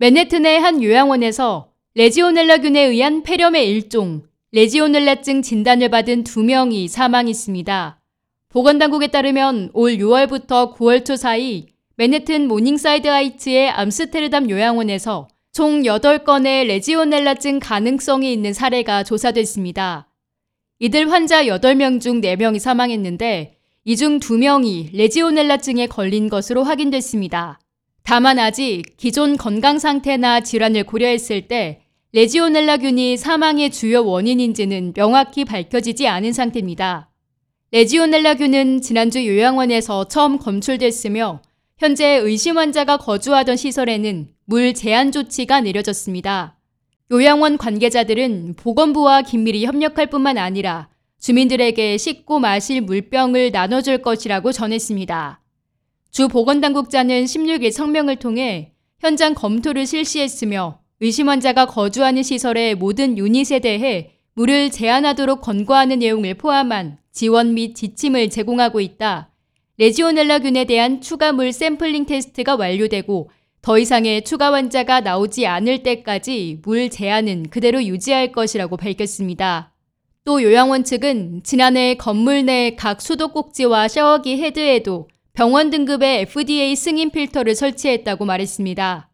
맨해튼의 한 요양원에서 레지오넬라균에 의한 폐렴의 일종, 레지오넬라증 진단을 받은 2명이 사망했습니다. 보건당국에 따르면 올 6월부터 9월 초 사이 맨해튼 모닝사이드 하이츠의 암스테르담 요양원에서 총 8건의 레지오넬라증 가능성이 있는 사례가 조사됐습니다. 이들 환자 8명 중 4명이 사망했는데 이 중 2명이 레지오넬라증에 걸린 것으로 확인됐습니다. 다만 아직 기존 건강 상태나 질환을 고려했을 때 레지오넬라균이 사망의 주요 원인인지는 명확히 밝혀지지 않은 상태입니다. 레지오넬라균은 지난주 요양원에서 처음 검출됐으며 현재 의심 환자가 거주하던 시설에는 물 제한 조치가 내려졌습니다. 요양원 관계자들은 보건부와 긴밀히 협력할 뿐만 아니라 주민들에게 씻고 마실 물병을 나눠줄 것이라고 전했습니다. 주 보건당국자는 16일 성명을 통해 현장 검토를 실시했으며 의심 환자가 거주하는 시설의 모든 유닛에 대해 물을 제한하도록 권고하는 내용을 포함한 지원 및 지침을 제공하고 있다. 레지오넬라균에 대한 추가 물 샘플링 테스트가 완료되고 더 이상의 추가 환자가 나오지 않을 때까지 물 제한은 그대로 유지할 것이라고 밝혔습니다. 또 요양원 측은 지난해 건물 내 각 수도꼭지와 샤워기 헤드에도 병원 등급의 FDA 승인 필터를 설치했다고 말했습니다.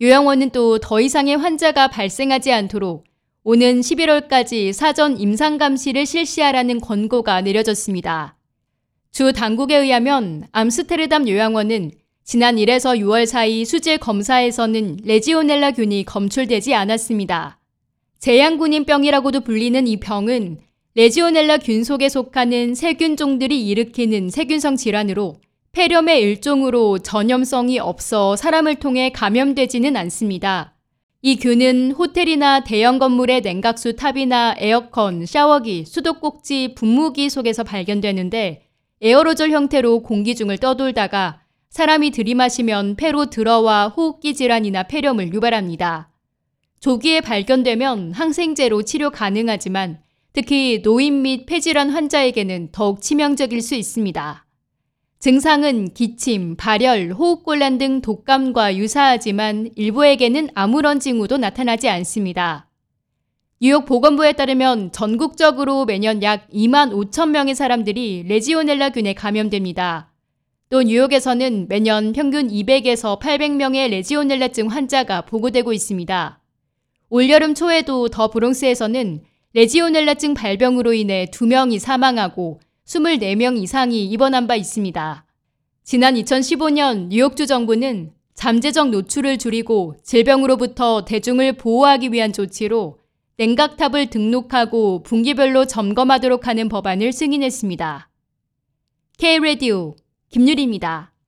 요양원은 또 더 이상의 환자가 발생하지 않도록 오는 11월까지 사전 임상감시를 실시하라는 권고가 내려졌습니다. 주 당국에 의하면 암스테르담 요양원은 지난 1에서 6월 사이 수질 검사에서는 레지오넬라균이 검출되지 않았습니다. 제양군인병이라고도 불리는 이 병은 레지오넬라균 속에 속하는 세균종들이 일으키는 세균성 질환으로 폐렴의 일종으로 전염성이 없어 사람을 통해 감염되지는 않습니다. 이 균은 호텔이나 대형 건물의 냉각수 탑이나 에어컨, 샤워기, 수도꼭지, 분무기 속에서 발견되는데 에어로졸 형태로 공기 중을 떠돌다가 사람이 들이마시면 폐로 들어와 호흡기 질환이나 폐렴을 유발합니다. 조기에 발견되면 항생제로 치료 가능하지만 특히 노인 및 폐질환 환자에게는 더욱 치명적일 수 있습니다. 증상은 기침, 발열, 호흡곤란 등 독감과 유사하지만 일부에게는 아무런 징후도 나타나지 않습니다. 뉴욕 보건부에 따르면 전국적으로 매년 약 25,000명의 사람들이 레지오넬라균에 감염됩니다. 또 뉴욕에서는 매년 평균 200에서 800명의 레지오넬라증 환자가 보고되고 있습니다. 올여름 초에도 더 브롱스에서는 레지오넬라증 발병으로 인해 2명이 사망하고 24명 이상이 입원한 바 있습니다. 지난 2015년 뉴욕주 정부는 잠재적 노출을 줄이고 질병으로부터 대중을 보호하기 위한 조치로 냉각탑을 등록하고 분기별로 점검하도록 하는 법안을 승인했습니다. K-래디오 김유리입니다.